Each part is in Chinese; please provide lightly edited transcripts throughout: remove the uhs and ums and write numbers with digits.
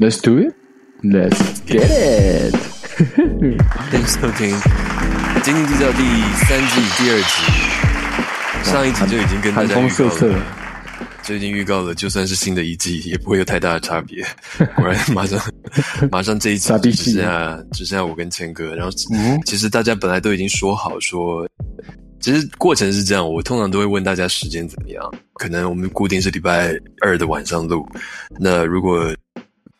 Let's do it. Let's get it. Thanks for listening. 精英制造第3季第2集，上一集就已经跟大家预告了，就已经预告了，就算是新的一季也不会有太大的差别。果然，马上这一季只剩下我跟谦哥。然后，其实大家本来都已经说好说。其实过程是这样，我通常都会问大家时间怎么样，可能我们固定是礼拜二的晚上录，那如果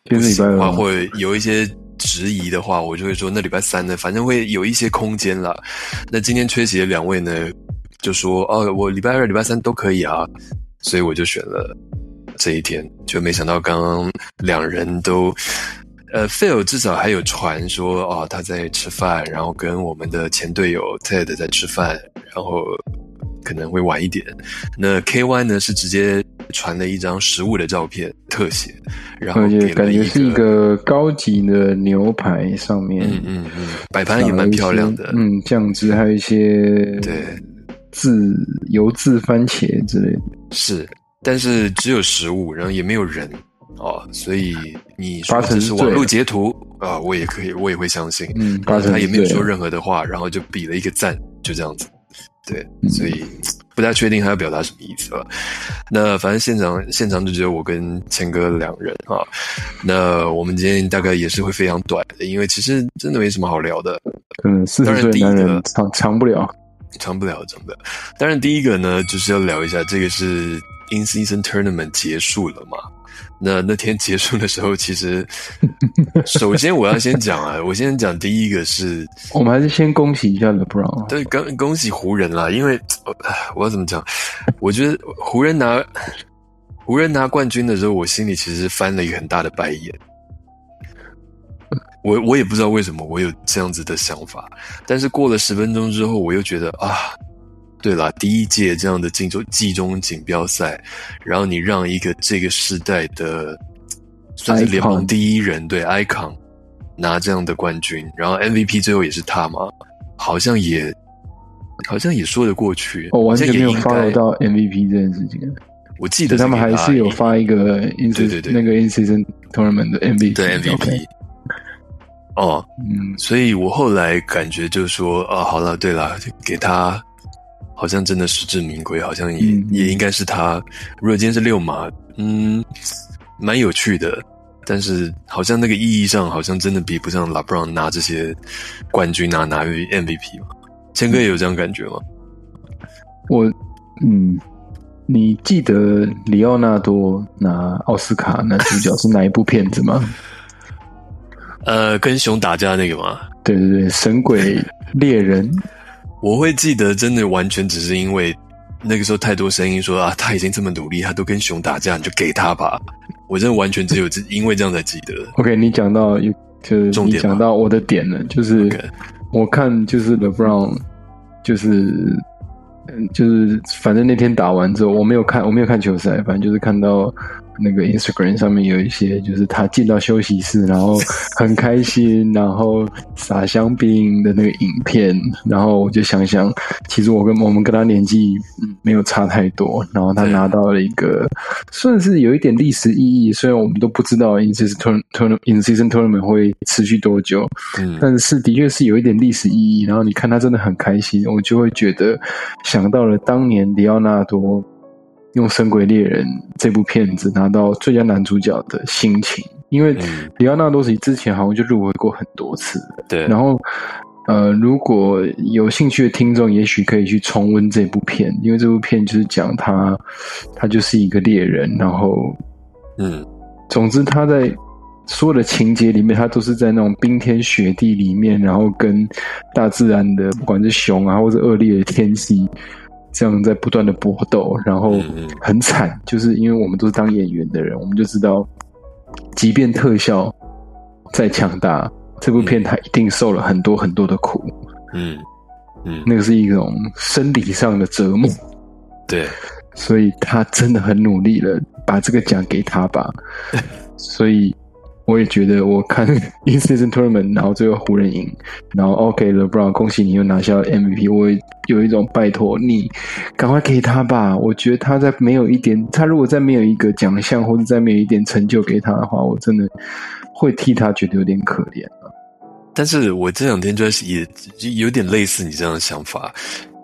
不行的话或有一些质疑的话，我就会说那礼拜三呢，反正会有一些空间啦。那今天缺席的两位呢就说哦，我礼拜二礼拜三都可以啊，所以我就选了这一天，就没想到刚刚两人都Phil 至少还有传说哦，他在吃饭，然后跟我们的前队友 Ted 在吃饭，然后可能会晚一点。那 KY 呢是直接传了一张食物的照片特写，然后给了一个感觉是一个高级的牛排，上面摆盘也蛮漂亮的，酱汁还有一些对油渍番茄之类的，是，但是只有食物，然后也没有人。所以你说这是网路截图啊，我也会相信。他也没有说任何的话，然后就比了一个赞，就这样子。对，所以不太确定他要表达什么意思了。那反正现场就只有我跟谦哥两人啊。那我们今天大概也是会非常短的，因为其实真的没什么好聊的。40岁男人长不了。当然第一个呢，就是要聊一下这个是 In Season Tournament 结束了嘛。那天结束的时候，其实首先我要先讲啊，我先讲第一个是，我们还是先恭喜一下 LeBron。对，恭喜湖人啦，因为我要怎么讲？我觉得湖人拿冠军的时候，我心里其实翻了一个很大的白眼。我也不知道为什么我有这样子的想法，但是过了10分钟之后，我又觉得啊。对啦，第一届这样的季中锦标赛，然后你让一个这个世代的算是联盟第一人，对 Icon 拿这样的冠军，然后 MVP 最后也是他嘛，好像也说得过去。我完全没有 follow 到 MVP 这件事情，我记得他们还是有发一个对那个 In Season Tournament 的 MVP 对 MVP。所以我后来感觉就是说啊，好啦，对啦，给他。好像真的实至名归，好像也应该是他。如果今天是6马，蛮有趣的，但是好像那个意义上，好像真的比不上 LeBron 拿这些冠军啊，拿 MVP 嘛。谦哥也有这样感觉吗？你记得里奥纳多拿奥斯卡男主角是哪一部片子吗？跟熊打架那个吗？对对对，《神鬼猎人》。我会记得，真的完全只是因为那个时候太多声音说啊，他已经这么努力，他都跟熊打架，你就给他吧。我真的完全只有因为这样才记得。OK， 你讲到就是你讲到我的点了，就是、okay. 我看就是 LeBron， 就是反正那天打完之后，我没有看球赛，反正就是看到那个 Instagram 上面有一些，就是他进到休息室，然后很开心，然后撒香槟的那个影片，然后我就想，其实我们跟他年纪没有差太多，然后他拿到了一个算是有一点历史意义，虽然我们都不知道 In Season Tournament 会持续多久，但是的确是有一点历史意义。然后你看他真的很开心，我就会觉得想到了当年里奥纳多。用《神鬼猎人》这部片子拿到最佳男主角的心情，因为里奥纳多之前好像就入围过很多次，对。然后，如果有兴趣的听众，也许可以去重温这部片，因为这部片就是讲他就是一个猎人，然后，总之他在所有的情节里面，他都是在那种冰天雪地里面，然后跟大自然的，不管是熊啊，或者恶劣的天气。这样在不断的搏斗，然后很惨，就是因为我们都是当演员的人，我们就知道即便特效再强大，这部片它一定受了很多很多的苦，那个是一种生理上的折磨，对，所以他真的很努力了，把这个奖给他吧。所以我也觉得，我看 In Season Tournament， 然后最后湖人赢，然后 OK，LeBron 恭喜你又拿下 MVP， 我也有一种拜托你赶快给他吧，我觉得他在没有一点，他如果再没有一个奖项或者再没有一点成就给他的话，我真的会替他觉得有点可怜啊。但是我这两天就也有点类似你这样的想法，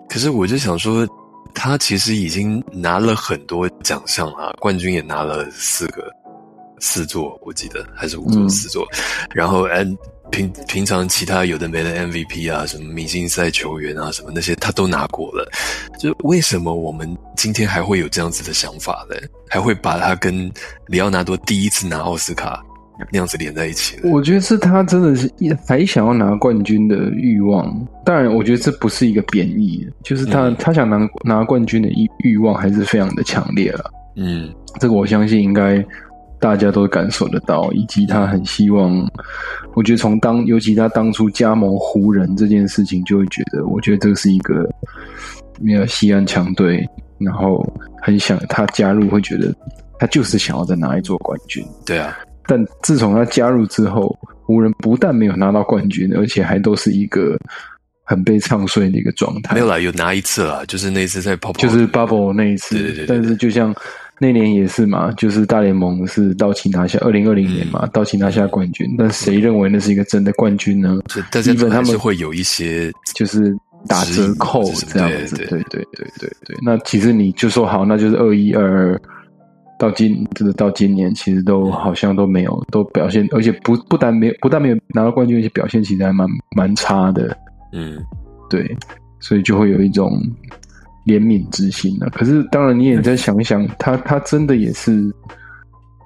可是我就想说他其实已经拿了很多奖项了，冠军也拿了四座我记得还是5座4座、然后平常其他有的没的 MVP 啊，什么明星赛球员啊，什么那些他都拿过了，就为什么我们今天还会有这样子的想法呢？还会把他跟里奥纳多第一次拿奥斯卡那样子连在一起呢？我觉得是他真的是还想要拿冠军的欲望，当然我觉得这不是一个贬义，就是他想拿冠军的欲望还是非常的强烈了。这个我相信应该大家都感受得到，以及他很希望，我觉得尤其他当初加盟湖人这件事情，就会觉得，我觉得这是一个没有西岸强队，然后很想他加入，会觉得他就是想要再拿一座冠军。对啊，但自从他加入之后，湖人不但没有拿到冠军，而且还都是一个很被唱衰的一个状态。没有啦，有拿一次啦，就是那一次在 Bubble， 就是 Bubble 那一次。对对 对， 对。但是就像那年也是嘛，就是大联盟是道奇拿下2020年嘛，道奇拿下冠军，但谁认为那是一个真的冠军呢？但是他们会有一些就是打折扣这样子，对。那其实你就说好，那就是2122到今年，其实都好像都没有，都表现，而且不但没有拿到冠军，而且表现其实还蛮差的。对，所以就会有一种怜悯之心啊。可是当然你也再想一想，他真的也是，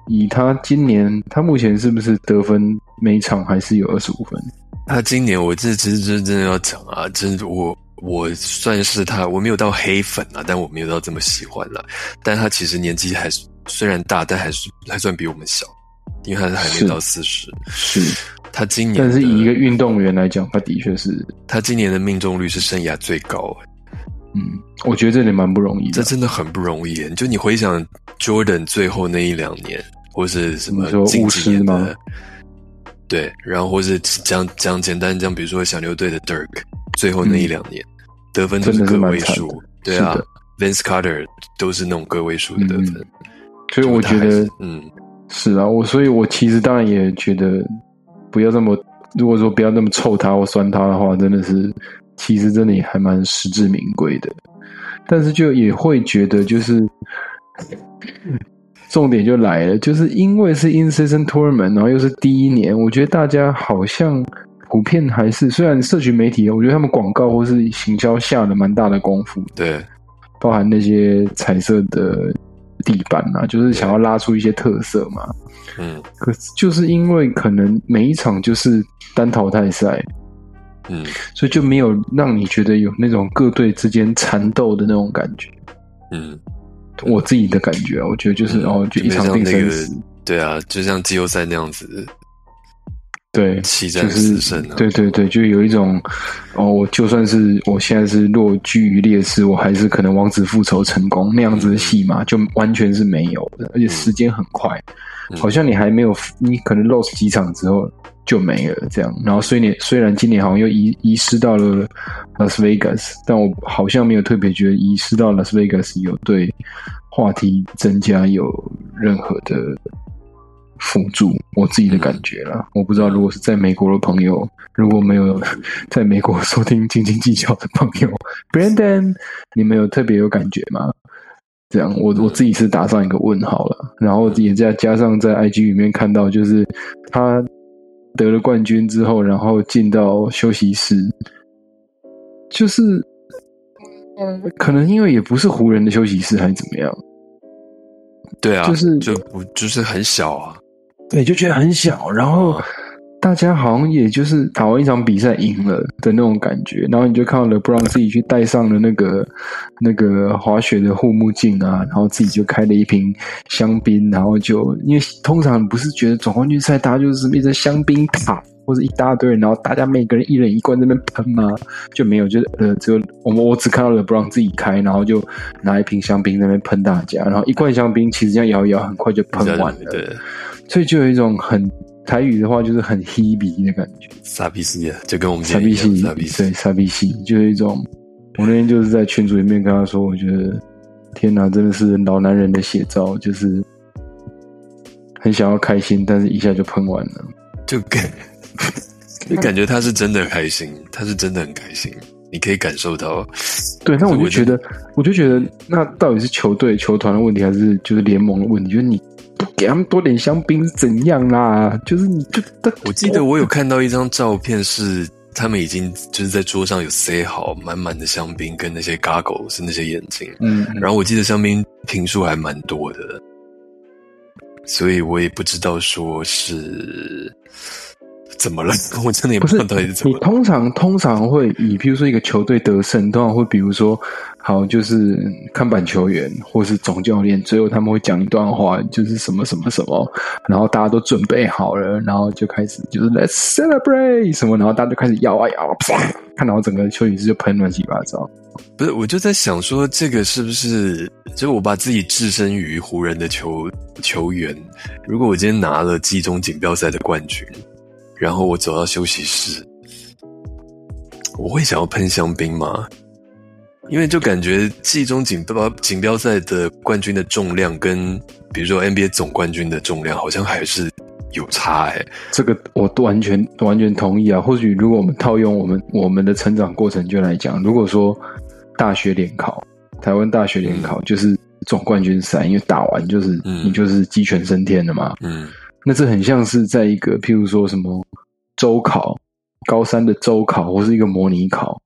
以他今年他目前是不是得分每场还是有25分？他今年我这其实真的要讲啊，真的我算是他，我没有到黑粉啊，但我没有到这么喜欢啦。但他其实年纪还虽然大，但还算比我们小，因为他还没到40。是他今年，但是以一个运动员来讲，他的确是他今年的命中率是生涯最高。我觉得这点蛮不容易的，这真的很不容易。就你回想 Jordan 最后那一两年，或是什么近几年的，对，然后或是讲简单讲，比如说小牛队的 Dirk 最后那一两年，得分都是个位数，对啊 ，Vince Carter 都是那种个位数的得分，所以我觉得，是啊，所以我其实当然也觉得不要这么，如果说不要那么臭他或酸他的话，真的是。其实真的也还蛮实至名归的，但是就也会觉得就是重点就来了，就是因为是 In Season Tournament， 然后又是第一年，我觉得大家好像普遍还是，虽然社群媒体我觉得他们广告或是行销下了蛮大的功夫，对，包含那些彩色的地板啊，就是想要拉出一些特色嘛。可是就是因为可能每一场就是单淘汰赛，所以就没有让你觉得有那种各队之间缠斗的那种感觉。我自己的感觉啊，我觉得就是就一场定生死，对啊，就像季后赛那样子，对，七战四胜啊，就是，对，就有一种我就算是我现在是落居于劣势，我还是可能王子复仇成功那样子的戏嘛，就完全是没有的，而且时间很快，好像你还没有，你可能 lost 几场之后就没了这样。然后虽然今年好像又遗失到了 Las Vegas， 但我好像没有特别觉得遗失到 Las Vegas 有对话题增加有任何的辅助，我自己的感觉啦。我不知道如果是在美国的朋友，如果没有在美国收听斤斤计较的朋友 Brandon， 你们有特别有感觉吗？这样我自己是打上一个问号了。然后也再加上在 IG 里面看到，就是他得了冠军之后，然后进到休息室，就是可能因为也不是湖人的休息室还是怎么样，对啊，就是很小啊，对，就觉得很小，然后大家好像也就是打完一场比赛赢了的那种感觉，然后你就看到 LeBron 自己去戴上了那个滑雪的护目镜啊，然后自己就开了一瓶香槟，然后就因为通常不是觉得总冠军赛大家就是一只香槟塔或者一大堆人，然后大家每个人一人一罐在那边喷吗？就没有，就是只有我只看到 LeBron 自己开，然后就拿一瓶香槟在那边喷大家，然后一罐香槟其实这样摇一摇很快就喷完了，对，所以就有一种很。台语的话就是很 hebe 的感觉，傻逼戏，就跟我们讲傻逼戏，对，傻逼戏，就是一种我那天就是在群组里面跟他说，我觉得天哪，真的是老男人的写照，就是很想要开心，但是一下就喷完了，就感觉他是真的开心，他是真的很开心，你可以感受到。对，那我就觉得，那到底是球队、球团的问题，还是就是联盟的问题？就是你不给他们多点香槟是怎样啦？就是你就……我记得我有看到一张照片是。他们已经就是在桌上有塞好满满的香槟跟那些 goggles 那些眼镜，然后我记得香槟瓶数还蛮多的，所以我也不知道说是怎么了，我真的也不知道到底是怎么了。你通常会以比如说一个球队得胜，通常会比如说好就是看板球员或是总教练，最后他们会讲一段话，就是什么什么什么，然后大家都准备好了，然后就开始就是 Let's celebrate 什么，然后大家就开始摇啊摇啊，看到整个休息室就喷乱七八糟。不是，我就在想说这个是不是就是我把自己置身于湖人的球员，如果我今天拿了季中锦标赛的冠军，然后我走到休息室，我会想要喷香槟吗？因为就感觉季中锦标赛的冠军的重量跟比如说 NBA 总冠军的重量好像还是有差欸。这个我完全同意啊。或许如果我们套用我们的成长过程就来讲，如果说大学联考，台湾大学联考就是总冠军赛，因为打完就是你就是鸡犬升天了嘛。嗯。那这很像是在一个譬如说什么周考，高三的周考或是一个模拟考，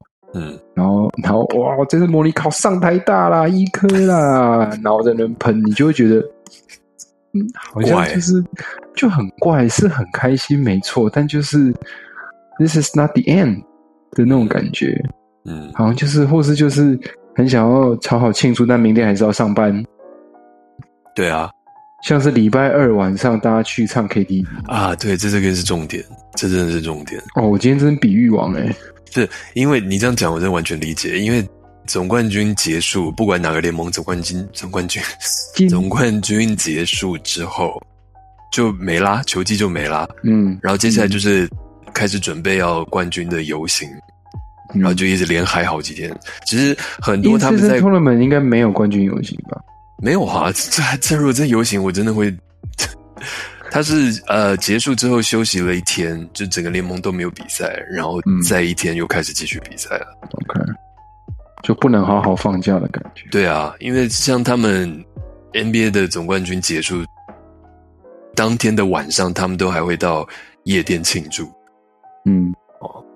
然后哇，这次模拟考上台大啦，医科啦，然后在那边喷，你就会觉得好像就是就很怪，是很开心没错，但就是 This is not the end 的那种感觉，好像就是或是就是很想要超好庆祝，但明天还是要上班。对啊，像是礼拜二晚上大家去唱 KTV 啊，对，这个是重点，这真的是重点哦。我今天真比喻王欸，是因为你这样讲，我真的完全理解。因为总冠军结束，不管哪个联盟总冠军结束之后就没啦，球季就没啦，然后接下来就是开始准备要冠军的游行，然后就一直连嗨好几天。其实很多他们在 tournament 应该没有冠军游行吧？没有啊，这如果在游行我真的会他是结束之后休息了一天，就整个联盟都没有比赛，然后再一天又开始继续比赛了。OK， 就不能好好放假的感觉。对啊，因为像他们 NBA 的总冠军结束当天的晚上，他们都还会到夜店庆祝。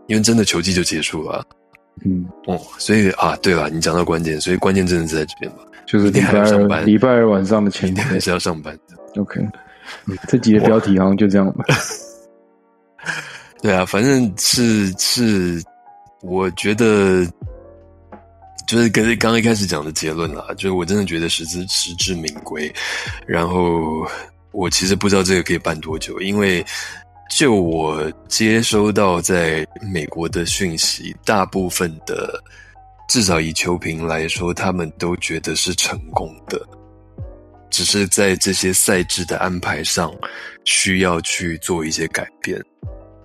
因为真的球季就结束了。所以啊，对了，你讲到关键，所以关键真的是在这边吧，就是礼拜二晚上的前一天还是要上班的。OK， 这集的标题好像就这样吧。对啊，反正是，我觉得就是跟刚一开始讲的结论啦，就是我真的觉得实至名归。然后我其实不知道这个可以办多久，因为。就我接收到在美国的讯息，大部分的至少以球评来说，他们都觉得是成功的，只是在这些赛制的安排上需要去做一些改变。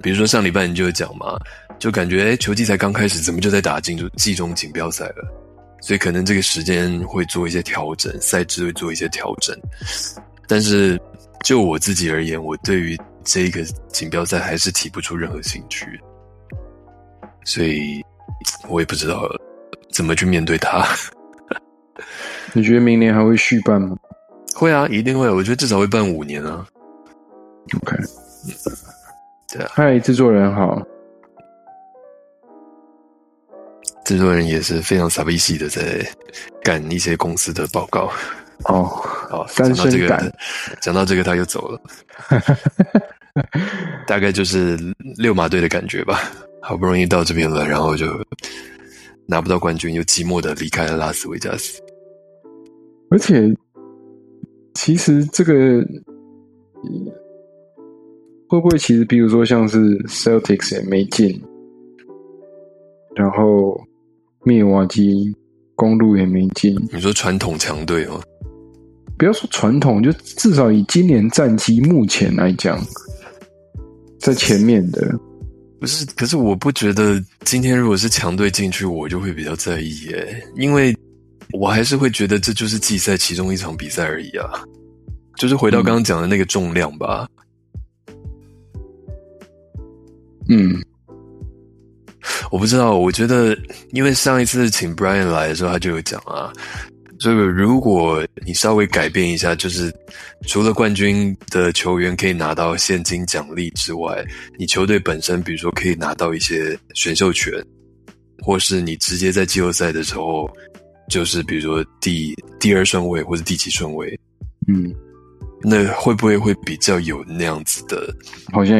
比如说上礼拜你就讲嘛，就感觉球季才刚开始，怎么就在打进季中锦标赛了，所以可能这个时间会做一些调整，赛制会做一些调整。但是就我自己而言，我对于这个锦标赛还是提不出任何兴趣，所以我也不知道怎么去面对它。你觉得明年还会续办吗？会啊，一定会，我觉得至少会办5年啊。OK， 对啊。嗨，制作人好，制作人也是非常傻逼系的，在赶一些公司的报告。哦，三声感。讲到这个他又走了。大概就是溜马队的感觉吧，好不容易到这边了，然后就拿不到冠军，又寂寞的离开了拉斯维加斯。而且其实这个会不会其实比如说像是 Celtics 也没进，然后密尔瓦基公路也没进。你说传统强队吗？不要说传统，就至少以今年战绩目前来讲，在前面的不是，可是我不觉得今天如果是强队进去我就会比较在意耶，因为我还是会觉得这就是季赛其中一场比赛而已啊，就是回到刚刚讲的那个重量吧。嗯，我不知道，我觉得因为上一次请 Brian 来的时候他就有讲啊，所以如果你稍微改变一下，就是除了冠军的球员可以拿到现金奖励之外，你球队本身比如说可以拿到一些选秀权，或是你直接在季后赛的时候就是比如说第二顺位或者第几顺位，嗯，那会不会比较有那样子的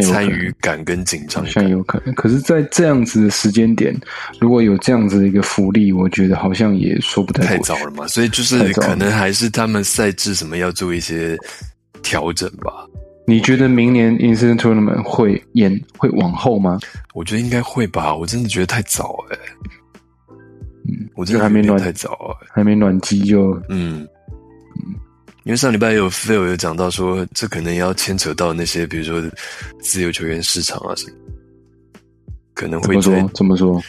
参与感跟紧张感？好像有可能。可是在这样子的时间点，如果有这样子的一个福利，我觉得好像也说不太早了嘛。所以就是可能还是他们赛制什么要做一些调整吧。你觉得明年 In Season Tournament 会往后吗？我觉得应该会吧。我真的觉得太早哎、欸。嗯，我真的觉得太早了、欸，还没暖机就嗯。因为上礼拜有 Phil 有讲到说，这可能也要牵扯到那些比如说自由球员市场啊什么，可能会怎么说，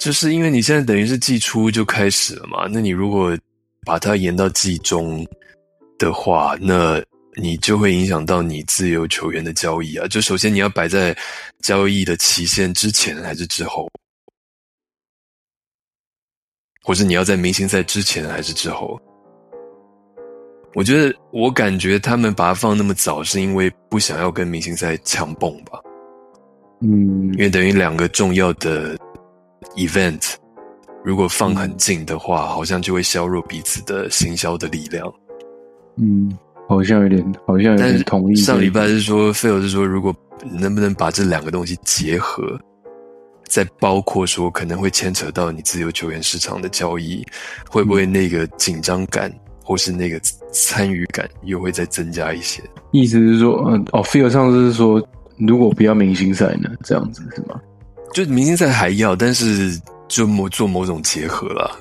就是因为你现在等于是季初就开始了嘛，那你如果把它延到季中的话，那你就会影响到你自由球员的交易啊，就首先你要摆在交易的期限之前还是之后，或是你要在明星赛之前还是之后。我觉得我感觉他们把它放那么早是因为不想要跟明星赛强蹦吧，嗯，因为等于两个重要的 event 如果放很近的话，好像就会削弱彼此的行销的力量。嗯，好像有点同意。上礼拜是说 Phil 是说如果能不能把这两个东西结合，再包括说可能会牵扯到你自由球员市场的交易，会不会那个紧张感或是那个参与感又会再增加一些。意思是说Phil 上次是说如果不要明星赛呢，这样子是吗？就明星赛还要，但是就做某种结合啦。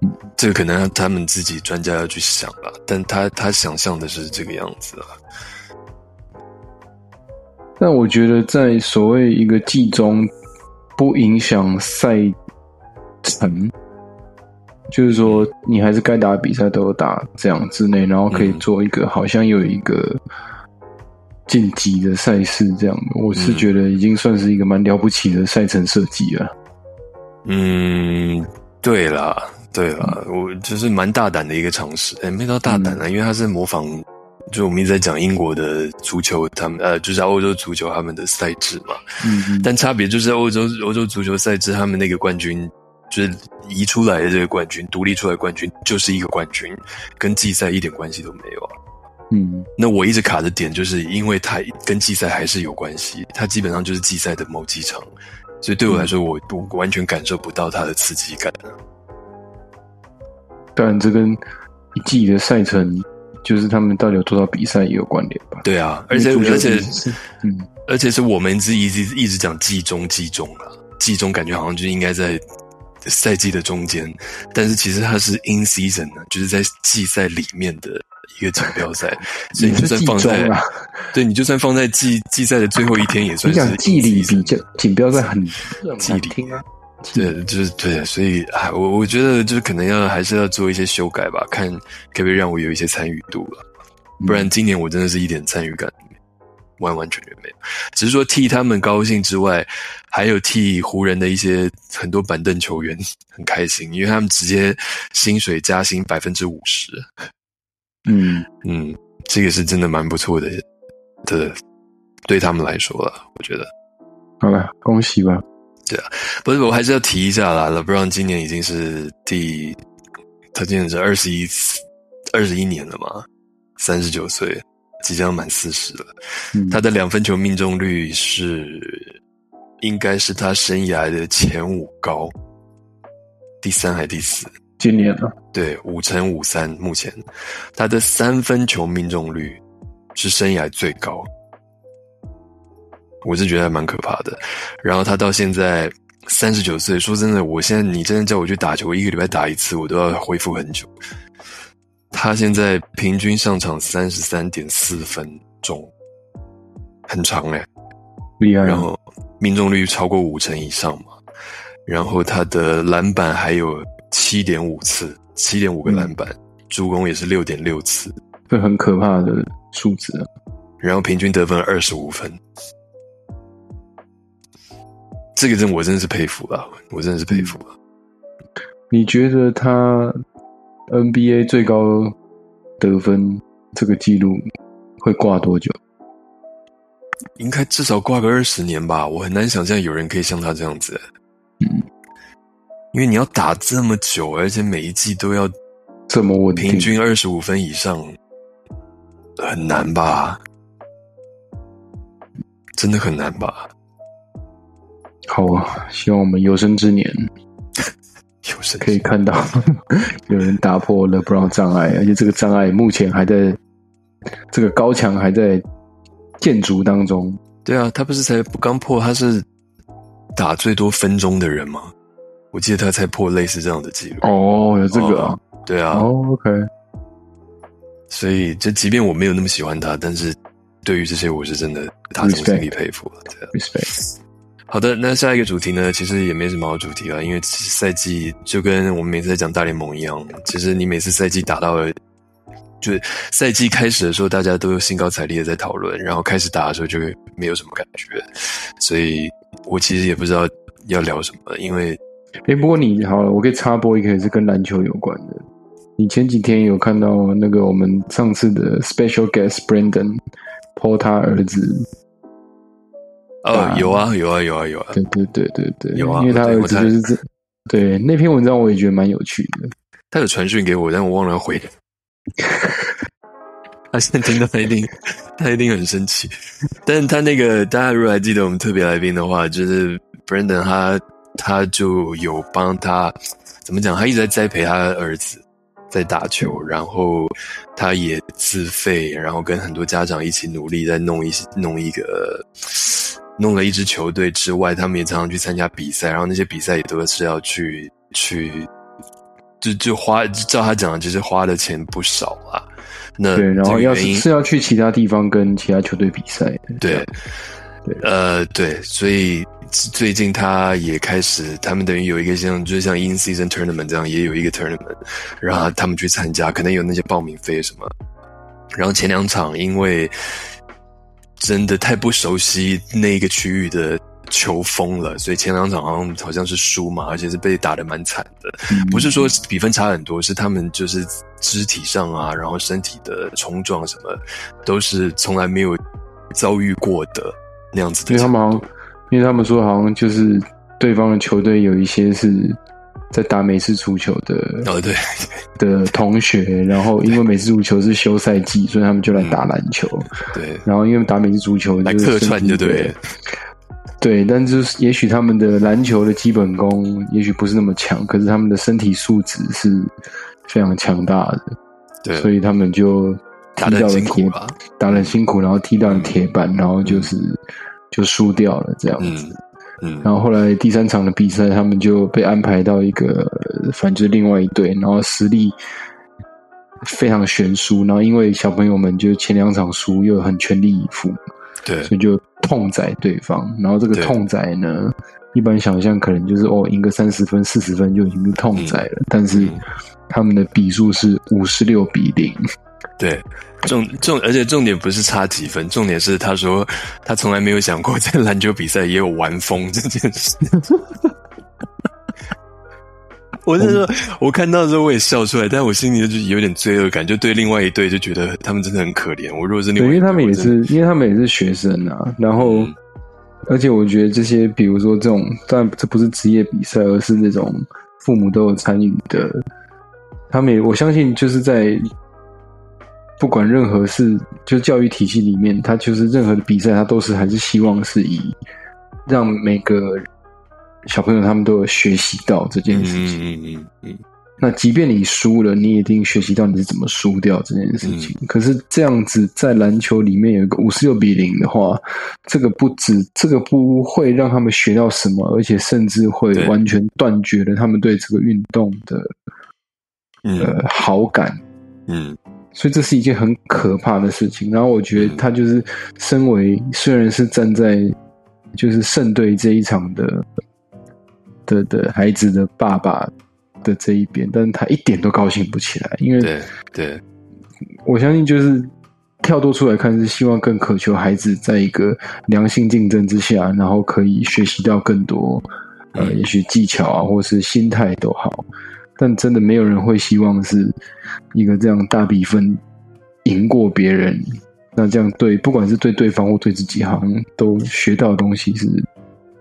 嗯，这个可能他们自己专家要去想啦，但他想象的是这个样子啦。但我觉得在所谓一个季中不影响赛程，就是说你还是该打的比赛都有打这样之内，然后可以做一个好像有一个晋级的赛事这样，我是觉得已经算是一个蛮了不起的赛程设计了。嗯，对啦，我就是蛮大胆的一个尝试，没到大胆啦，因为它是模仿，就我们一直在讲英国的足球，他们就是欧洲足球他们的赛制嘛，但差别就是欧洲足球赛制他们那个冠军。就是移出来的这个冠军，独立出来的冠军就是一个冠军，跟季赛一点关系都没有啊。嗯，那我一直卡的点就是因为它跟季赛还是有关系，它基本上就是季赛的某几场，所以对我来说，我完全感受不到它的刺激感啊。当然，这跟一季的赛程，就是他们到底有多少比赛也有关联吧？对啊，而且是我们一直讲季中啊，季中感觉好像就应该在赛季的中间，但是其实它是 in season 的，就是在季赛里面的一个锦标赛，所以你就算放在，对，你就算放在季赛的最后一天也算是。你讲季里比较锦标赛很季里听啊，对，就是对，所以啊，我觉得就是可能还是要做一些修改吧，看可不可以让我有一些参与度了，不然今年我真的是一点参与感。完全没有，只是说替他们高兴之外，还有替湖人的一些很多板凳球员很开心，因为他们直接薪水加薪 50%。 嗯，这个是真的蛮不错的对他们来说啦，我觉得。好啦，恭喜吧。对啊，不是，我还是要提一下啦， LeBron 今年已经是他今年是21年了嘛，39岁。即将满40了，他的2分球命中率是应该是他生涯的前5高，第3还第4。今年了，对，5%53%目前。他的3分球命中率是生涯最高，我是觉得还蛮可怕的。然后他到现在39岁，说真的，我现在你真的叫我去打球，我一个礼拜打一次，我都要恢复很久。他现在平均上场 33.4 分钟，很长耶，厉害。然后命中率超过50%以上嘛，然后他的篮板还有 7.5 次 7.5 个篮板、助攻也是 6.6 次，这很可怕的数值啊。然后平均得分25分，这个我真的是佩服了，我真的是佩服了。你觉得他 NBA 最高得分这个记录会挂多久？应该至少挂个20年吧，我很难想象有人可以像他这样子。因为你要打这么久，而且每一季都要这么稳定，平均25分以上，很难吧？真的很难吧？好啊，希望我们有生之年有生可以看到有人打破 LeBron 障碍，而且这个障碍目前还在，这个高墙还在建筑当中。对啊，他不是才刚破，他是打最多分钟的人吗？我记得他才破类似这样的记录。哦，有这个啊？哦、对啊。哦 ，OK。所以，这即便我没有那么喜欢他，但是对于这些，我是真的打从心里佩服了。对啊 ，respect。好的，那下一个主题呢，其实也没什么好主题了，因为赛季就跟我们每次在讲大联盟一样，其实你每次赛季打到了。就是赛季开始的时候，大家都兴高采烈的在讨论，然后开始打的时候就没有什么感觉，所以我其实也不知道要聊什么。因为，不过你好了，我可以插播一个也是跟篮球有关的。你前几天有看到那个我们上次的 special guest Brandon po 他儿子？哦，有啊，有啊，有啊，有啊，对对对对对，有啊，因为他儿子就是这，对那篇文章我也觉得蛮有趣的。他有传讯给我，但我忘了回的。他现在听到他一定很生气，但是他那个大家如果还记得我们特别来宾的话，就是 Brandon 他就有帮他怎么讲，他一直在栽培他儿子在打球，然后他也自费，然后跟很多家长一起努力在弄了一支球队之外，他们也常常去参加比赛，然后那些比赛也都是要去。就花，照他讲的，就是花的钱不少啦。那对，然后是要去其他地方跟其他球队比赛。对，对，所以最近他也开始，他们等于有一个像 In Season Tournament 这样，也有一个 tournament， 然后他们去参加，可能有那些报名费什么。然后前两场因为真的太不熟悉那个区域的。球疯了，所以前两场好像是输嘛，而且是被打得蛮惨的。不是说比分差很多，是他们就是肢体上啊，然后身体的冲撞什么，都是从来没有遭遇过的那样子的。因为他们说好像就是对方的球队有一些是在打美式足球的对的同学，然后因为美式足球是休赛季，所以他们就来打篮球。对，然后因为打美式足球来客串就对。对，但就是也许他们的篮球的基本功也许不是那么强，可是他们的身体素质是非常强大的，对，所以他们就踢到了铁板，打得很辛苦，然后踢到了铁板，然后就输掉了这样子。然后后来第三场的比赛，他们就被安排到一个，反正就是另外一队，然后实力非常悬殊，然后因为小朋友们就前两场输，又很全力以赴。对，所以就痛宰对方，然后这个痛宰呢，一般想象可能就是赢个30分40分就已经是痛宰了，但是他们的比数是56-0。对，而且重点不是差几分，重点是他说他从来没有想过在篮球比赛也有玩疯这件事。我那时候我看到的时候我也笑出来，但我心里就有点罪恶感，就对另外一队就觉得他们真的很可怜。我如果是另外一队，因为他们也是学生啊，然后而且我觉得这些比如说这种，但这不是职业比赛，而是那种父母都有参与的，他们也我相信就是在不管任何事，就教育体系里面，他就是任何的比赛他都是还是希望是以让每个小朋友他们都有学习到这件事情。那即便你输了，你一定学习到你是怎么输掉这件事情。可是这样子在篮球里面有一个56-0的话，这个不会让他们学到什么，而且甚至会完全断绝了他们对这个运动的好感。所以这是一件很可怕的事情。然后我觉得他就是身为虽然是站在就是胜队这一场的孩子的爸爸的这一边，但他一点都高兴不起来，因为对，我相信就是跳脱出来看是希望更渴求孩子在一个良性竞争之下，然后可以学习到更多也许技巧啊或是心态都好，但真的没有人会希望是一个这样大比分赢过别人，那这样对不管是对对方或对自己好像都学到的东西是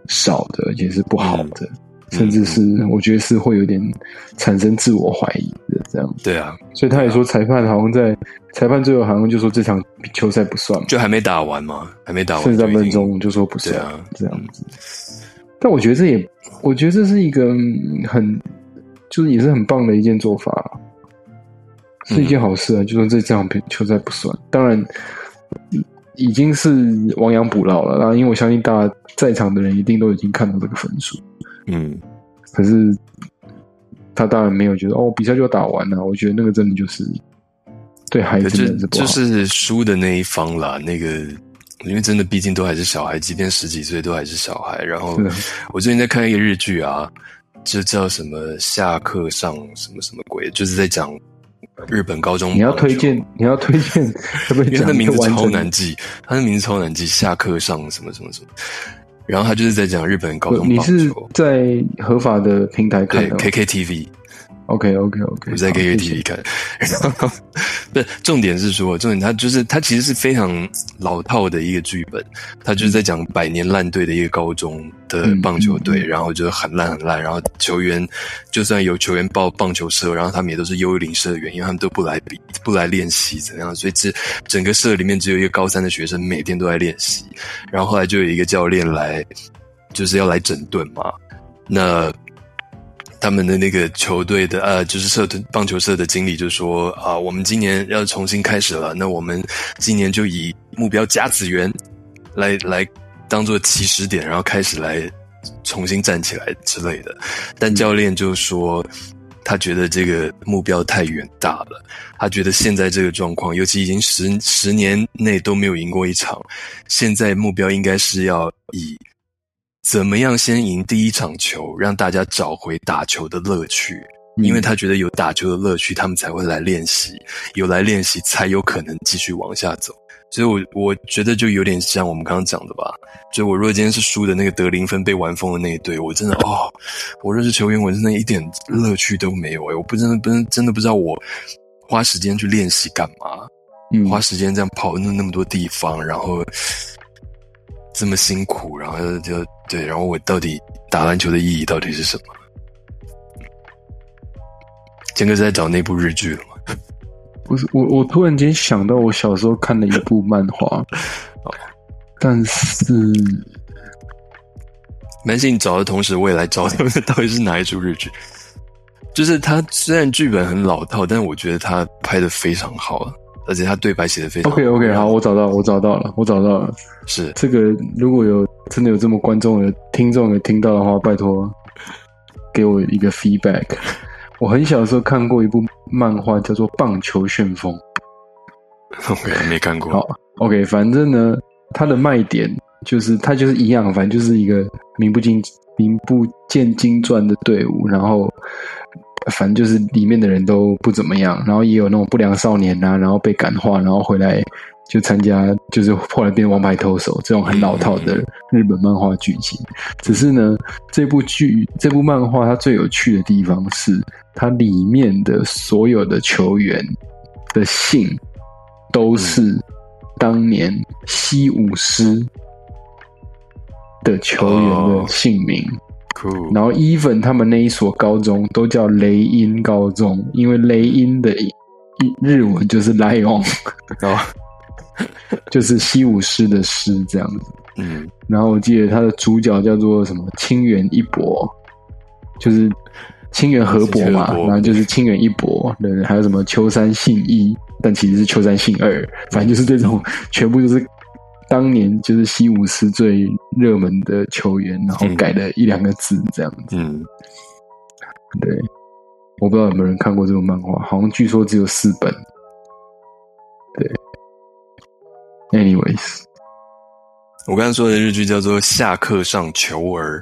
少的，而且是不好的，甚至是我觉得是会有点产生自我怀疑的这样。对啊，所以他也说裁判好像在裁判最后好像就说这场球赛不算，就还没打完嘛，还没打完剩3分钟就说不算这样子。但我觉得这是一个很就是也是很棒的一件做法，是一件好事啊，就说这场球赛不算，当然已经是亡羊补牢了，因为我相信大家在场的人一定都已经看到这个分数。可是他当然没有觉得比赛就要打完了，我觉得那个真的就是对孩子真的是不好，就是输的那一方啦，那个因为真的毕竟都还是小孩，即便10几岁都还是小孩。然后我最近在看一个日剧啊，就叫什么下课上什么什么鬼，就是在讲日本高中。你要推荐因为他的名字超难记，下课上什么什么什么。然后他就是在讲日本高中棒球。你是在合法的平台看的？对 ，KKTV。OK， 我在 KKTV 看。然后，不，重点他就是他其实是非常老套的一个剧本，他就是在讲百年烂队的一个高中的棒球队，然后就是很烂很烂，然后球员就算有球员报棒球社，然后他们也都是幽灵社员，因为他们都不来练习怎样，所以整个社里面只有一个高3的学生每天都在练习。然后后来就有一个教练来，就是要来整顿嘛，那他们的那个球队的就是棒球社的经理就说我们今年要重新开始了，那我们今年就以目标甲子园来当作起始点，然后开始来重新站起来之类的。但教练就说他觉得这个目标太远大了，他觉得现在这个状况，尤其已经10年内都没有赢过一场，现在目标应该是要以怎么样先赢第一场球，让大家找回打球的乐趣，因为他觉得有打球的乐趣他们才会来练习，有来练习才有可能继续往下走。所以我觉得就有点像我们刚刚讲的吧，就我若今天是输的那个得零分被玩疯的那一队，我真的我若是球员我真的一点乐趣都没有，我真的不知道我花时间去练习干嘛，花时间这样跑那么多地方，然后这么辛苦，然后就对，然后我到底打篮球的意义到底是什么？健哥是在找那部日剧了吗？不是，我突然间想到我小时候看了一部漫画，但是蛮幸运找的同时，我也来找他们到底是哪一出日剧。就是他虽然剧本很老套，但我觉得他拍得非常好。而且他对白写的非常好。OK， 好，我找到了。是这个，如果有真的有这么观众有听众有听到的话，拜托给我一个 feedback。我很小的时候看过一部漫画，叫做《棒球旋风》。OK， 没看过。好 ，OK， 反正呢，它的卖点就是它就是一样，反正就是一个名不见经传的队伍，然后。反正就是里面的人都不怎么样，然后也有那种不良少年啊，然后被感化，然后回来就参加，就是后来变王牌投手，这种很老套的日本漫画剧情。只是呢，这部漫画它最有趣的地方是，它里面的所有的球员的姓都是当年西武狮的球员的姓名。然后 even 他们那一所高中都叫雷音高中，因为雷音的日文就是 lion， 就是西武狮的狮这样子。然后我记得他的主角叫做什么清源一博，就是清源河伯嘛，然后就是清源一博，对，还有什么秋山信一，但其实是秋山信二，反正就是这种全部就是当年就是西武狮最热门的球员，然后改了1-2个字这样子。对，我不知道有没有人看过这种漫画，好像据说只有4本。对 ，anyways，我刚才说的日剧叫做《下课上求儿》，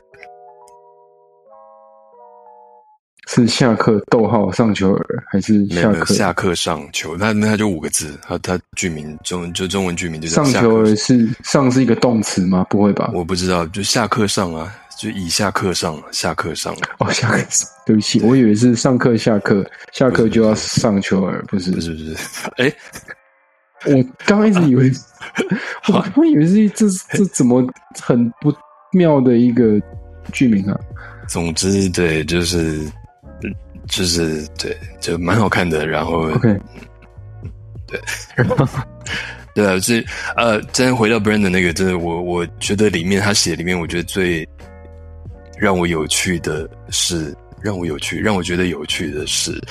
是下课逗号上求儿还是下课？没有下课上求，它就5个字，它剧名中文剧名就叫下课上求儿。是上是一个动词吗？不会吧？我不知道，就下课上啊，就以下课上，下课上哦，下课上。对不起，我以为是上课下课，下课就要上求儿，不是？不是不是，哎。我刚开始以为，是这怎么很不妙的一个剧名啊！总之，对，就是对，就蛮好看的。然后 ，OK， 对，然后对啊，是再回到 Brandon 那个，真的，我觉得他写里面，我觉得最让我觉得有趣的是，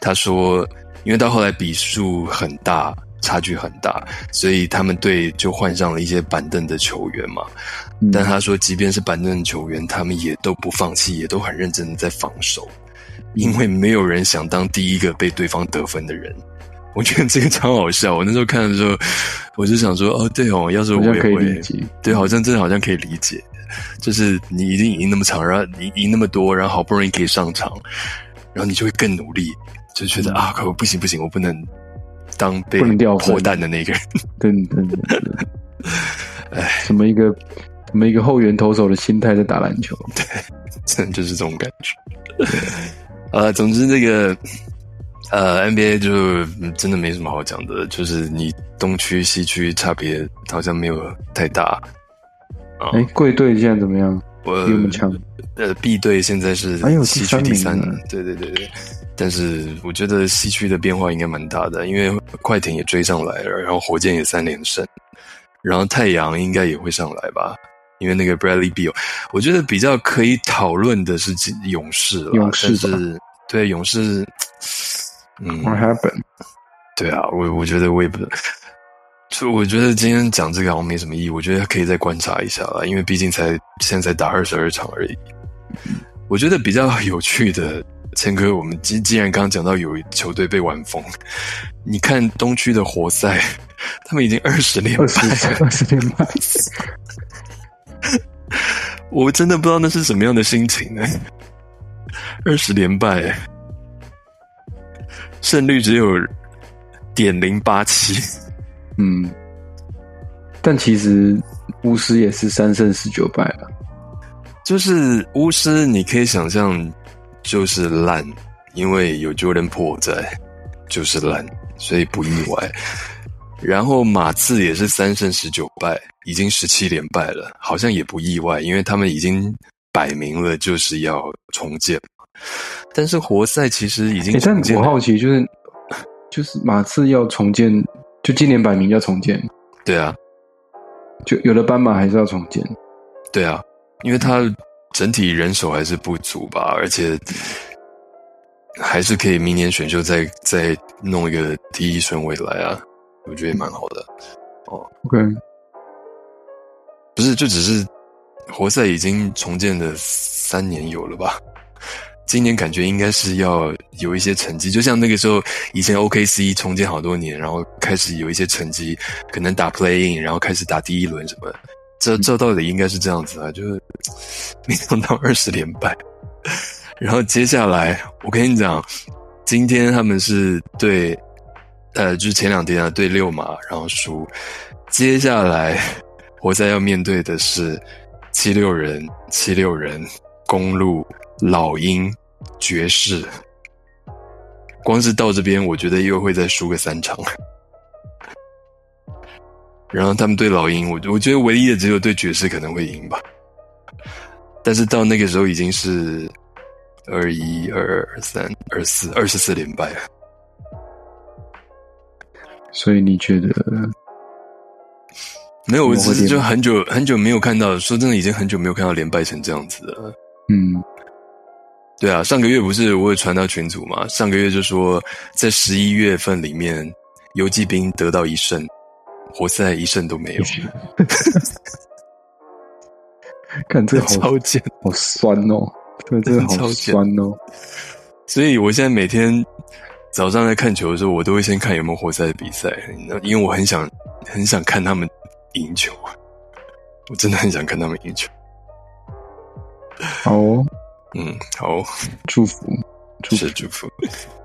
他说，因为到后来比数很大。差距很大，所以他们队就换上了一些板凳的球员嘛。但他说即便是板凳球员，他们也都不放弃，也都很认真的在防守，因为没有人想当第一个被对方得分的人。我觉得这个超好笑，我那时候看的时候我就想说，哦对哦，要是我也会，对，好像真的好像可以理解，就是你已经赢那么长，然后你赢那么多，然后好不容易可以上场，然后你就会更努力，就觉得啊，可不行，我不能当被破蛋的那个人，对，哎，什么一个后援投手的心态在打篮球，对，真的就是这种感觉。总之这个NBA 就真的没什么好讲的，就是你东区西区差别好像没有太大。哎，贵队现在怎么样？比我们强。B 队现在是西区第3，对。但是我觉得西区的变化应该蛮大的，因为快艇也追上来了，然后火箭也3连胜，然后太阳应该也会上来吧，因为那个 Bradley Beal。 我觉得比较可以讨论的是勇士，但是对勇士，What happened？ 对啊，我觉得我也不，就我觉得今天讲这个好像没什么意义，我觉得可以再观察一下啦，因为毕竟现在打22场而已。我觉得比较有趣的，谦哥，我们既然刚刚讲到有球队被玩疯，你看东区的活塞，他们已经20连败，我真的不知道那是什么样的心情呢、欸。20连败、欸，胜率只有0.087，嗯，但其实巫师也是3胜19败了，就是巫师，你可以想象。就是烂，因为有 Jordan Poole 在，就是烂，所以不意外。然后马刺也是3胜19败，已经17连败了，好像也不意外，因为他们已经摆明了就是要重建。但是活塞其实已经重建了、但我好奇就是马刺要重建，就今年摆明要重建。对啊，就有的斑马还是要重建。对啊，因为他整体人手还是不足吧，而且还是可以明年选秀再弄一个第一顺位来啊，我觉得也蛮好的。哦 ，OK， 不是，就只是活塞已经重建了3年有了吧？今年感觉应该是要有一些成绩，就像那个时候以前 OKC 重建好多年，然后开始有一些成绩，可能打 play-in， 然后开始打第一轮什么的。这到底应该是这样子啊，就是没想到20连败。然后接下来我跟你讲，今天他们是对就是前2天啊对6马然后输，接下来活塞要面对的是76人、公鹿、老鹰、爵士，光是到这边我觉得又会再输个3场。然后他们对老鹰，我觉得唯一的只有对爵士可能会赢吧，但是到那个时候已经是21、22、23、24、24连败了。所以你觉得没有？我只是就很久没有看到，说真的，已经很久没有看到连败成这样子了。嗯，对啊，上个月不是我有传到群组嘛？上个月就说在11月份里面，游骑兵得到1胜。活塞1胜都没有，看这好贱，好酸哦！真的好酸哦！所以我现在每天早上在看球的时候，我都会先看有没有活塞的比赛，因为我很想看他们赢球。我真的很想看他们赢球。好哦，嗯，好哦，祝福是祝福。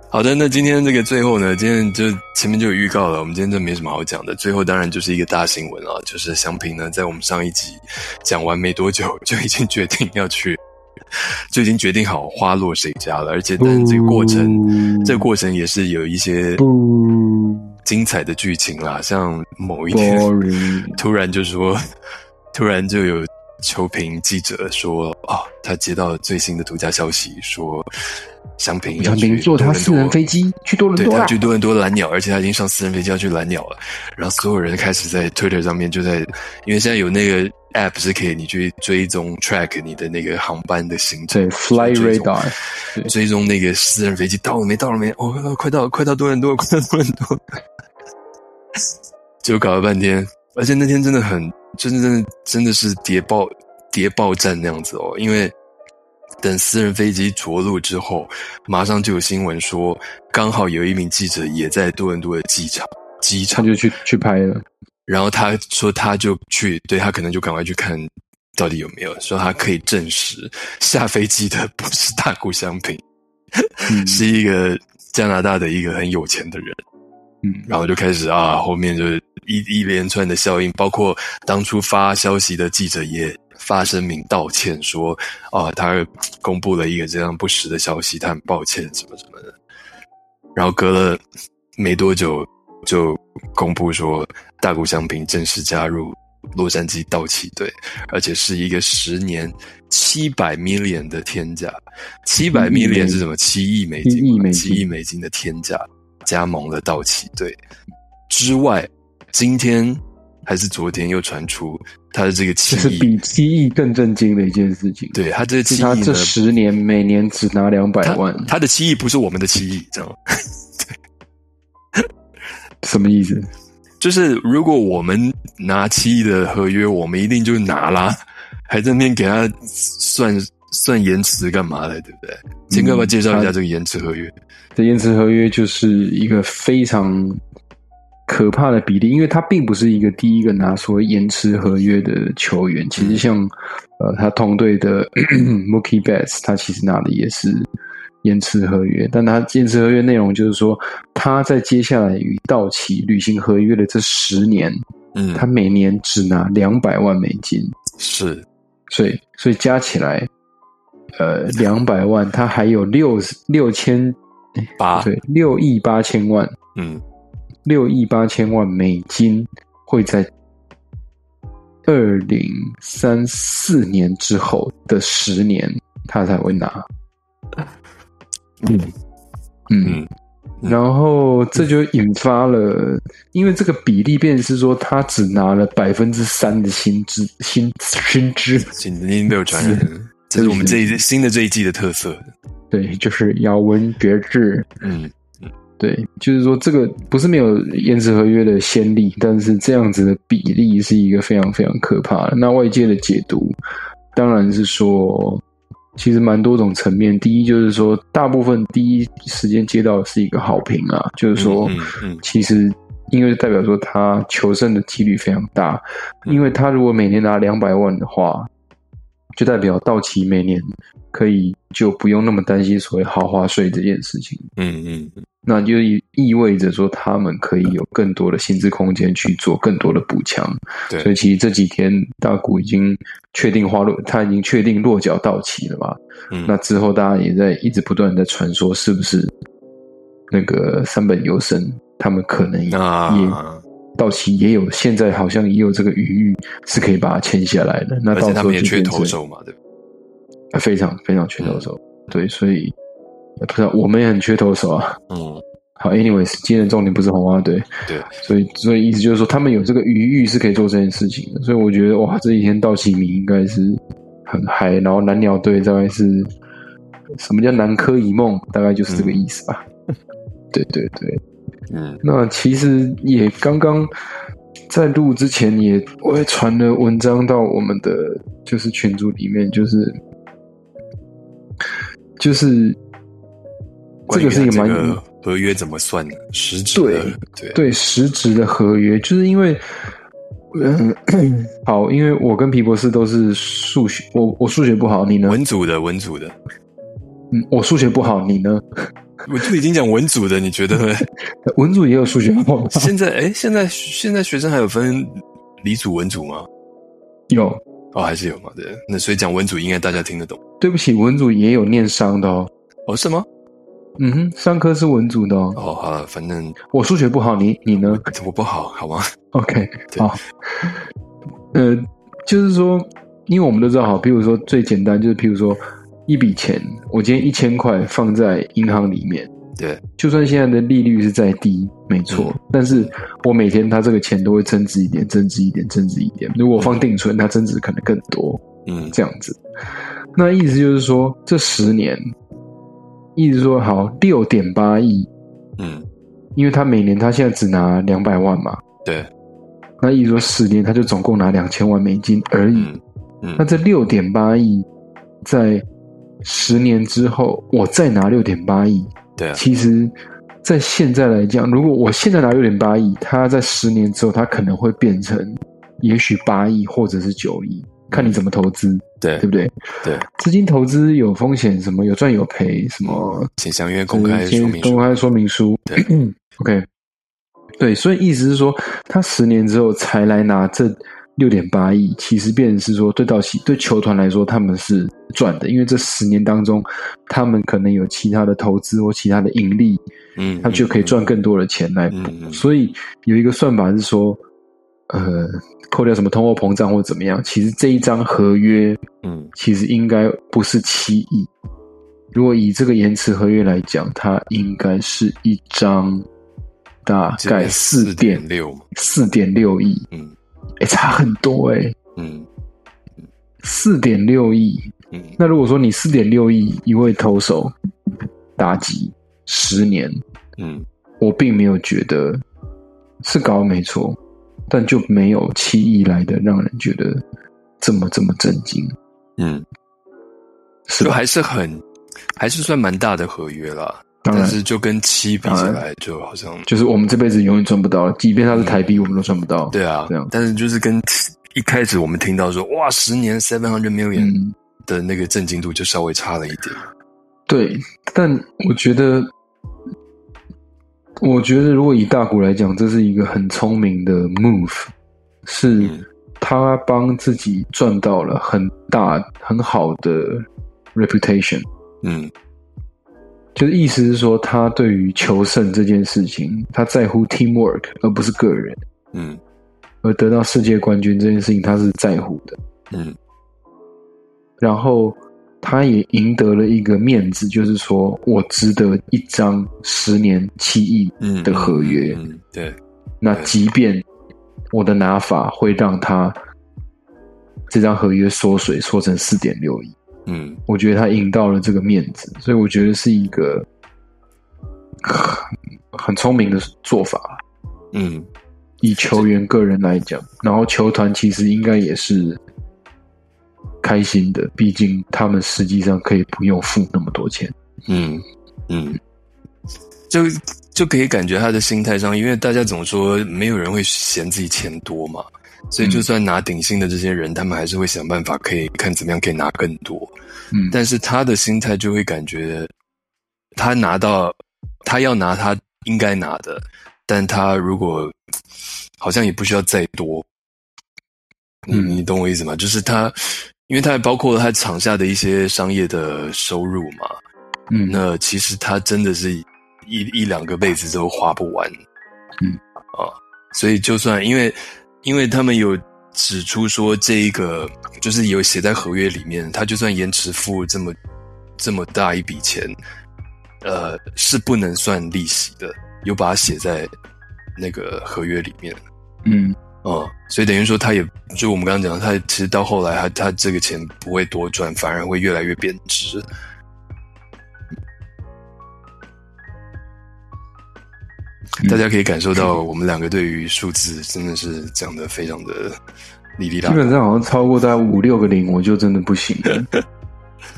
好的，那今天这个最后呢，今天就前面就有预告了，我们今天这没什么好讲的。最后当然就是一个大新闻啊，就是翔平呢，在我们上一集讲完没多久，就已经决定好花落谁家了。而且但这个过程，也是有一些精彩的剧情啦，像某一天突然就有球评记者说，啊，他接到最新的独家消息，说翔平要去坐他私人飞机去多伦多，对，他去多伦多蓝鸟，而且他已经上私人飞机要去蓝鸟了。然后所有人开始在 Twitter 上面就在，因为现在有那个 App 是可以你去追踪 track 你的那个航班的行程，对 Fly Radar 追踪那个私人飞机到了没，哦，快到多伦多，就搞了半天。而且那天真的很真的是谍报战那样子哦，因为等私人飞机着陆之后，马上就有新闻说，刚好有一名记者也在多伦多的机场，他就去拍了。然后他说他就去，对，他可能就赶快去看到底有没有，说他可以证实下飞机的不是大谷翔平，是一个加拿大的一个很有钱的人。然后就开始啊，后面就一连串的效应，包括当初发消息的记者也发声明道歉说，啊，他公布了一个这样不实的消息，他很抱歉什么什么的。然后隔了没多久就公布说，大谷翔平正式加入洛杉矶道奇队，而且是一个10年$700 million的天价。$700 million是什么？7亿美金，7亿美金的天价。加盟了道奇队之外，今天还是昨天又传出他的这个7亿，这是比7亿更震惊的一件事情。对，他这7亿呢，他这10年每年只拿200万，他的7亿不是我们的7亿，这样什么意思？就是如果我们拿7亿的合约，我们一定就拿啦，还在那边给他算延迟干嘛的，对不对？请各位介绍一下这个延迟合约。这延迟合约就是一个非常可怕的比例，因为他并不是一个第一个拿所谓延迟合约的球员。其实像他同队的Mookie Betts， 他其实拿的也是延迟合约，但他延迟合约内容就是说，他在接下来与道奇履行合约的这10年，他每年只拿$200万，是，所以加起来。200万，他还有6亿8千万，$6.8 billion会在2034年之后的10年他才会拿。然后这就引发了，因为这个比例便是说，他只拿了3%的薪资，你没有传染。这是我们新的这一季的特色，对，就是咬文嚼字。对，就是说这个不是没有延迟合约的先例，但是这样子的比例是一个非常非常可怕的。那外界的解读当然是说，其实蛮多种层面。第一就是说，大部分第一时间接到的是一个好评啊，就是说，其实因为代表说他求胜的几率非常大，因为他如果每年拿200万的话。就代表道奇每年可以就不用那么担心所谓豪华税这件事情。那就意味着说他们可以有更多的薪资空间去做更多的补强。对，所以其实这几天大谷已经确定他已经确定落脚道奇了嘛。那之后大家也在一直不断的传说，是不是那个三本优生他们可能也道奇也有，现在好像也有这个余裕是可以把它签下来的。那到时候他们也缺投手嘛，对吧？非常非常缺投手，对，所以不知道我们也很缺投手啊。好 ，anyways， 今天的重点不是红花队，对，所以意思就是说他们有这个余裕是可以做这件事情的。所以我觉得哇，这几天道奇迷应该是很嗨，然后蓝鸟队大概是什么叫南柯一梦，大概就是这个意思吧。对对对。那其实也刚刚在录之前也我也传了文章到我们的就是群组里面，就是这个是一个蛮合约怎么算的实质的，对，实质的合约，就是因为好，因为我跟皮博士都是数学，我数学不好，你呢？文组的。嗯，我数学不好，你呢？我就已经讲文组的，你觉得呢？文组也有数学好吗？现在学生还有分理组文组吗？有哦，还是有嘛？对，那所以讲文组应该大家听得懂。对不起，文组也有念商的哦。哦，是吗？嗯哼，商科是文组的哦。哦，好了，反正我数学不好，你呢？我不好，好吗 ？OK， 好。就是说，因为我们都知道，好，比如说最简单就是，譬如说。一笔钱，我今天1000块放在银行里面，对，就算现在的利率是再低，没错，但是我每天它这个钱都会增值一点，增值一点，增值一点。如果我放定存，它增值可能更多，这样子。那意思就是说，这10年，意思说好 6.8 亿，因为他每年他现在只拿200万嘛，对，那意思说10年他就总共拿2000万美金而已，那这 6.8 亿在10年之后，我再拿 6.8 亿。对啊，其实，在现在来讲，如果我现在拿 6.8 亿，它在10年之后，它可能会变成，也许8亿或者是9亿，看你怎么投资。对，对不对？对，资金投资有风险，什么有赚有赔，什么请详阅公开说明书。对，OK， 对，所以意思是说，他10年之后才来拿这。6.8 亿其实变成是说对球团来说他们是赚的，因为这10年当中他们可能有其他的投资或其他的盈利，他就可以赚更多的钱来补，所以有一个算法是说扣掉什么通货膨胀或怎么样，其实这一张合约其实应该不是7亿，如果以这个延迟合约来讲，它应该是一张大概 4.6 亿，差很多4.6 亿。那如果说你 4.6 亿一位投手打击10年，我并没有觉得是高没错，但就没有7亿来的让人觉得这么震惊。是吧，就还是算蛮大的合约啦。但是就跟7比起来就好像就是我们这辈子永远赚不到，即便它是台币我们都赚不到，对啊，这样。但是就是跟一开始我们听到说哇10年700 million 的那个震惊度就稍微差了一点。对，但我觉得如果以大股来讲，这是一个很聪明的 move， 是他帮自己赚到了很好的 reputation。就是意思是说，他对于求胜这件事情，他在乎 teamwork 而不是个人。而得到世界冠军这件事情，他是在乎的。然后他也赢得了一个面子，就是说我值得一张10年7亿的合约。对。那即便我的拿法会让他这张合约缩水，缩成 4.6 亿。我觉得他赢到了这个面子，所以我觉得是一个很聪明的做法。以球员个人来讲，然后球团其实应该也是开心的，毕竟他们实际上可以不用付那么多钱。就可以感觉他的心态上，因为大家总说没有人会嫌自己钱多嘛。所以就算拿顶薪的这些人，他们还是会想办法可以看怎么样可以拿更多。但是他的心态就会感觉他拿到他要拿他应该拿的，但他如果好像也不需要再多。你懂我意思吗？就是他因为他还包括了他场下的一些商业的收入嘛。那其实他真的是一两个辈子都花不完。所以就算因为他们有指出说这一个就是有写在合约里面，他就算延迟付这么大一笔钱，是不能算利息的，有把它写在那个合约里面。所以等于说他也就我们刚刚讲，他其实到后来他这个钱不会多赚，反而会越来越贬值。大家可以感受到我们两个对于数字真的是讲得非常的哩哩啦啦，基本上好像超过大概5-6个0我就真的不行了。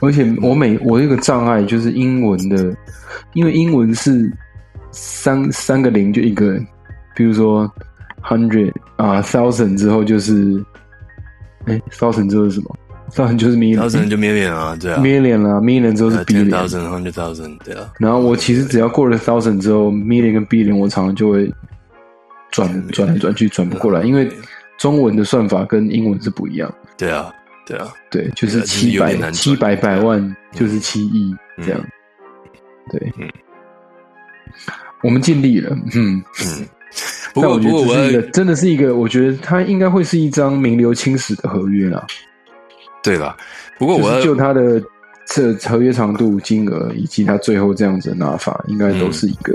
而且我有一个障碍，就是英文的，因为英文是三个零就一个，比如说 hundred 啊 thousand 之后就是，thousand 之后是什么？thousand 就是 million， thousand 就 million 啊，对啊 ，million 啊 ，million 之后是 billion， thousand，hundred thousand， 对啊。然后我其实只要过了 thousand 之后 ，million 跟 billion 我常常就会转来转去，转不过来，因为中文的算法跟英文是不一样。对啊，对啊，对，就是700,000,000就是7亿这样。对，我们尽力了，不过我真的是一个，我觉得它应该会是一张名留青史的合约啦。对啦，不过我、就是、就它的这合约长度、金额以及它最后这样子的拿法，应该都是一个，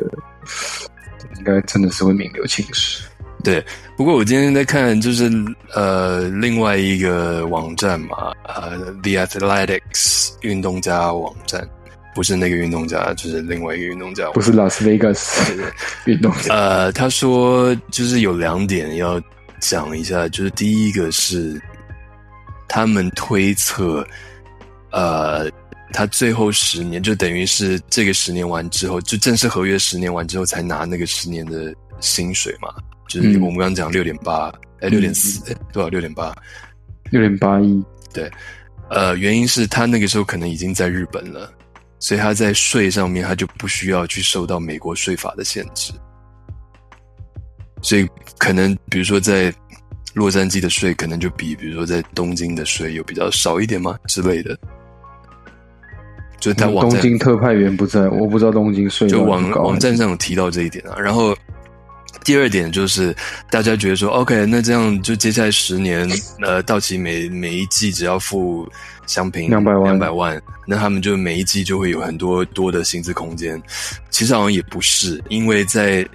应该真的是会名留青史。对，不过我今天在看就是另外一个网站嘛，The Athletics 运动家网站。不是那个运动家，就是另外一个运动家。不是 Las Vegas 运动家。他说就是有两点要讲一下，就是第一个是他们推测，他最后10年就等于是这个10年完之后，就正式合约10年完之后才拿那个10年的薪水嘛，就是我们刚刚讲 6.8， 6.4， 多少 6.8， 6.81， 对，原因是他那个时候可能已经在日本了。所以他在税上面他就不需要去受到美国税法的限制，所以可能比如说在洛杉矶的税可能就比如说在东京的税有比较少一点嘛之类的，就他网站东京特派员不在，我不知道东京税就网站上有提到这一点啊。然后第二点就是大家觉得说 OK， 那这样就接下来10年到期每一季只要付相平200万，那他们就每一季就会有很多的薪资空间。其实好像也不是，因为在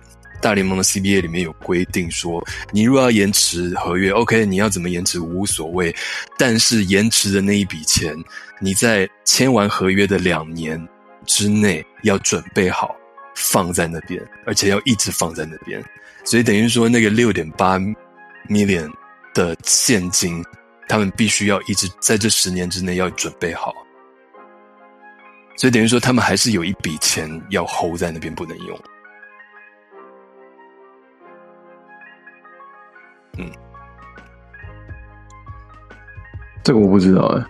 大联盟的 CBA 里面有规定说，你如果要延迟合约 OK， 你要怎么延迟无所谓，但是延迟的那一笔钱你在签完合约的2年之内要准备好放在那边，而且要一直放在那边。所以等于说那个 6.8 million 的现金他们必须要一直在这10年之内要准备好，所以等于说他们还是有一笔钱要 hold 在那边不能用。这个我不知道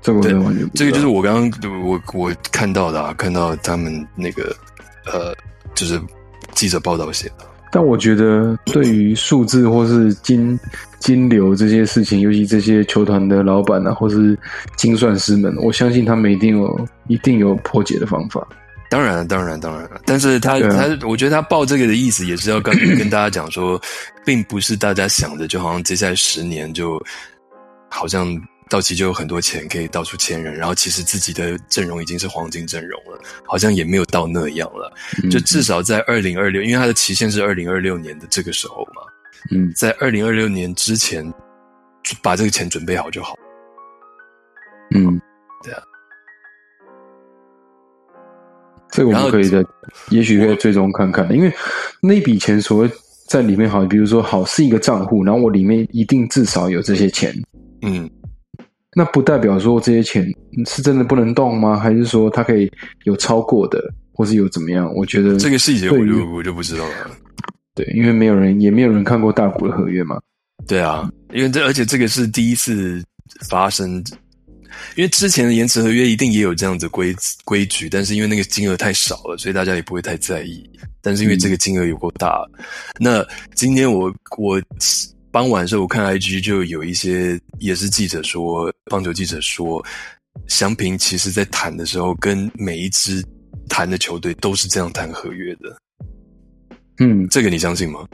这个我完全不知道。这个就是我刚刚我看到的看到他们那个就是记者报道写的。但我觉得对于数字或是金流这些事情，尤其这些球团的老板啊或是精算师们，我相信他们一定有破解的方法。当然，但是他我觉得他报这个的意思也是要跟大家讲说，并不是大家想的就好像接下来10年就好像到期就有很多钱可以到处签人，然后其实自己的阵容已经是黄金阵容了，好像也没有到那样了。就至少在2026，因为它的期限是2026年的这个时候嘛，在2026年之前把这个钱准备好就好。对啊，这个我们可以也许可以追踪看看，因为那笔钱所谓在里面好，比如说好是一个账户，然后我里面一定至少有这些钱。那不代表说这些钱是真的不能动吗？还是说它可以有超过的，或是有怎么样？我觉得这个细节我就不知道了。对，因为也没有人看过大谷的合约嘛。对啊，因为而且这个是第一次发生，因为之前的延迟合约一定也有这样的规矩，但是因为那个金额太少了，所以大家也不会太在意。但是因为这个金额有够大，那今天我傍晚的时候我看 IG 就有一些也是记者说，棒球记者说，翔平其实在谈的时候跟每一支谈的球队都是这样谈合约的。这个你相信吗？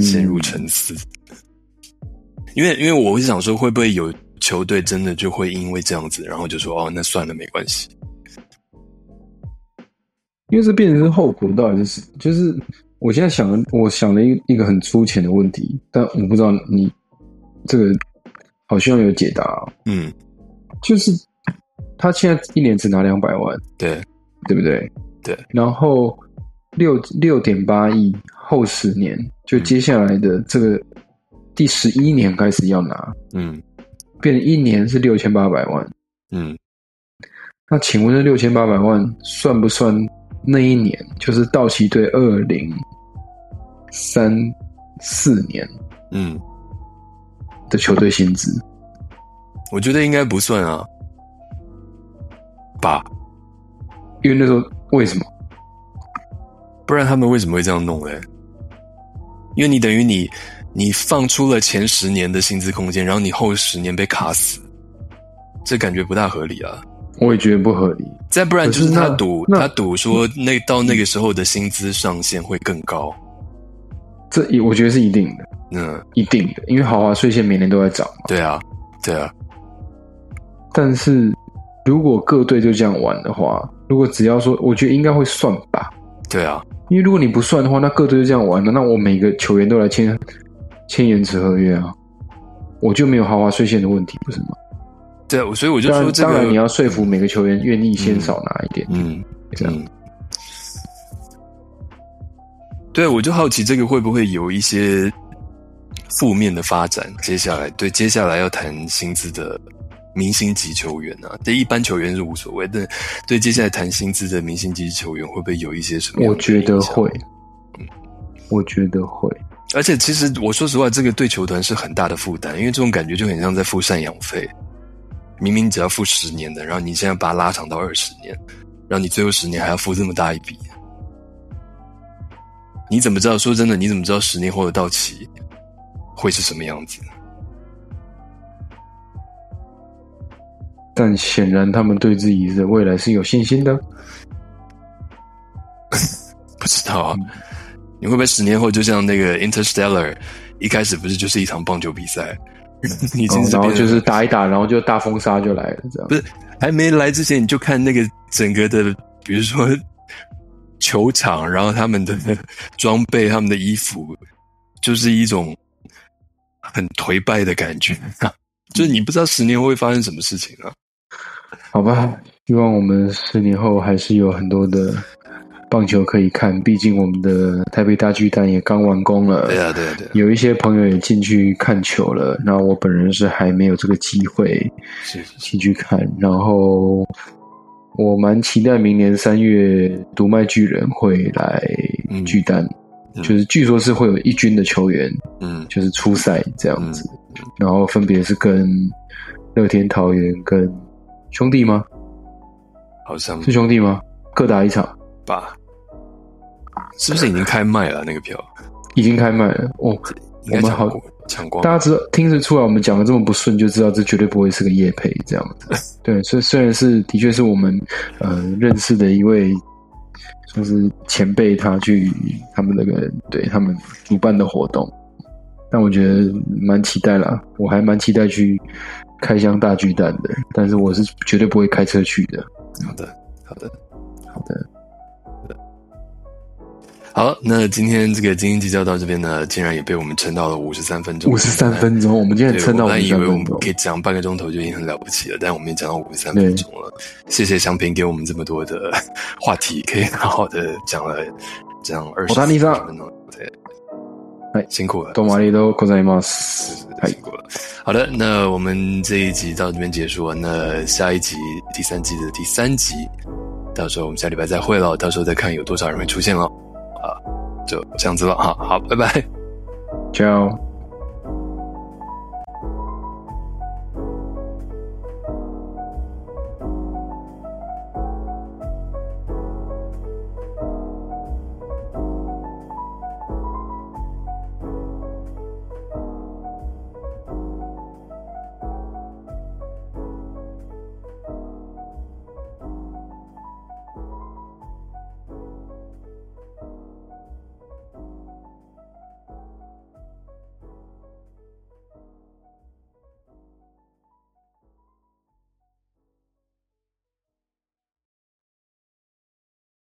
陷入沉思。因为我会想说会不会有球队真的就会因为这样子然后就说哦那算了没关系，因为这变成是后果到底是就是我现在想了一个很粗浅的问题，但我不知道你这个好像有解答就是他现在一年只拿200万，对不对？对，然后 6.8 亿后10年就接下来的这个第11年开始要拿，变成一年是6800万，嗯，那请问这6800万算不算那一年就是道奇队2034年的球队薪资？我觉得应该不算啊吧，因为那时候为什么？不然他们为什么会这样弄嘞？因为你等于你放出了前10年的薪资空间，然后你后10年被卡死，这感觉不大合理啊。我也觉得不合理。再不然就是他赌说到那个时候的薪资上限会更高，这我觉得是一定的。嗯，一定的，因为豪华税线每年都在涨嘛。对啊，对啊。但是如果各队就这样玩的话，如果只要说，我觉得应该会算吧。对啊，因为如果你不算的话，那各队就这样玩了，那我每个球员都来签延迟合约啊，我就没有豪华税线的问题，不是吗？对，所以我就说这个当然你要说服每个球员愿意先少拿一点，这样。对，我就好奇这个会不会有一些负面的发展？接下来要谈薪资的明星级球员啊，对一般球员是无所谓，但对接下来谈薪资的明星级球员会不会有一些什么？我觉得会，我觉得会。而且其实我说实话，这个对球团是很大的负担，因为这种感觉就很像在付赡养费。明明只要付10年的，然后你现在把它拉长到20年，然后你最后10年还要付这么大一笔，你怎么知道？说真的，你怎么知道10年后的到期会是什么样子？但显然他们对自己的未来是有信心的。不知道啊，你会不会10年后就像那个 Interstellar 一开始不是就是一场棒球比赛？已经是然后就是打一打，然后就大风沙就来了，这样不是还没来之前你就看那个整个的，比如说球场，然后他们的装备、他们的衣服，就是一种很颓败的感觉，就是你不知道10年后会发生什么事情啊。好吧，希望我们10年后还是有很多的棒球可以看，毕竟我们的台北大巨蛋也刚完工了。对啊，对啊，对啊。有一些朋友也进去看球了，那我本人是还没有这个机会进去看。然后我蛮期待明年3月独卖巨人会来巨蛋，就是据说是会有一军的球员，就是出赛这样子。然后分别是跟乐天桃园跟兄弟吗？好像是兄弟吗？各打一场吧。是不是已经开卖了那个票？已经开卖了哦，我们好抢光。大家知道听得出来，我们讲的这么不顺，就知道这绝对不会是个业配这样子。对，所以虽然是的确是我们认识的一位算是前辈，他去他们那个对他们主办的活动，但我觉得蛮期待啦，我还蛮期待去开箱大巨蛋的，但是我是绝对不会开车去的。好的，好的，好的。好，那今天这个精英计较到这边呢，竟然也被我们撑到了53分钟。53分钟，我们今天撑到53分钟。我以为我们可以讲半个钟头就已经很了不起了，但我们也讲到53分钟了。谢谢祥平给我们这么多的话题，可以好好的讲了讲24分钟。对，辛苦了，どうもありがとうございます。辛苦了。好的，那我们这一集到这边结束了。那下一集第三季的第3集，到时候我们下礼拜再会了，到时候再看有多少人会出现了。就这样子了哈，好，拜拜，ciao。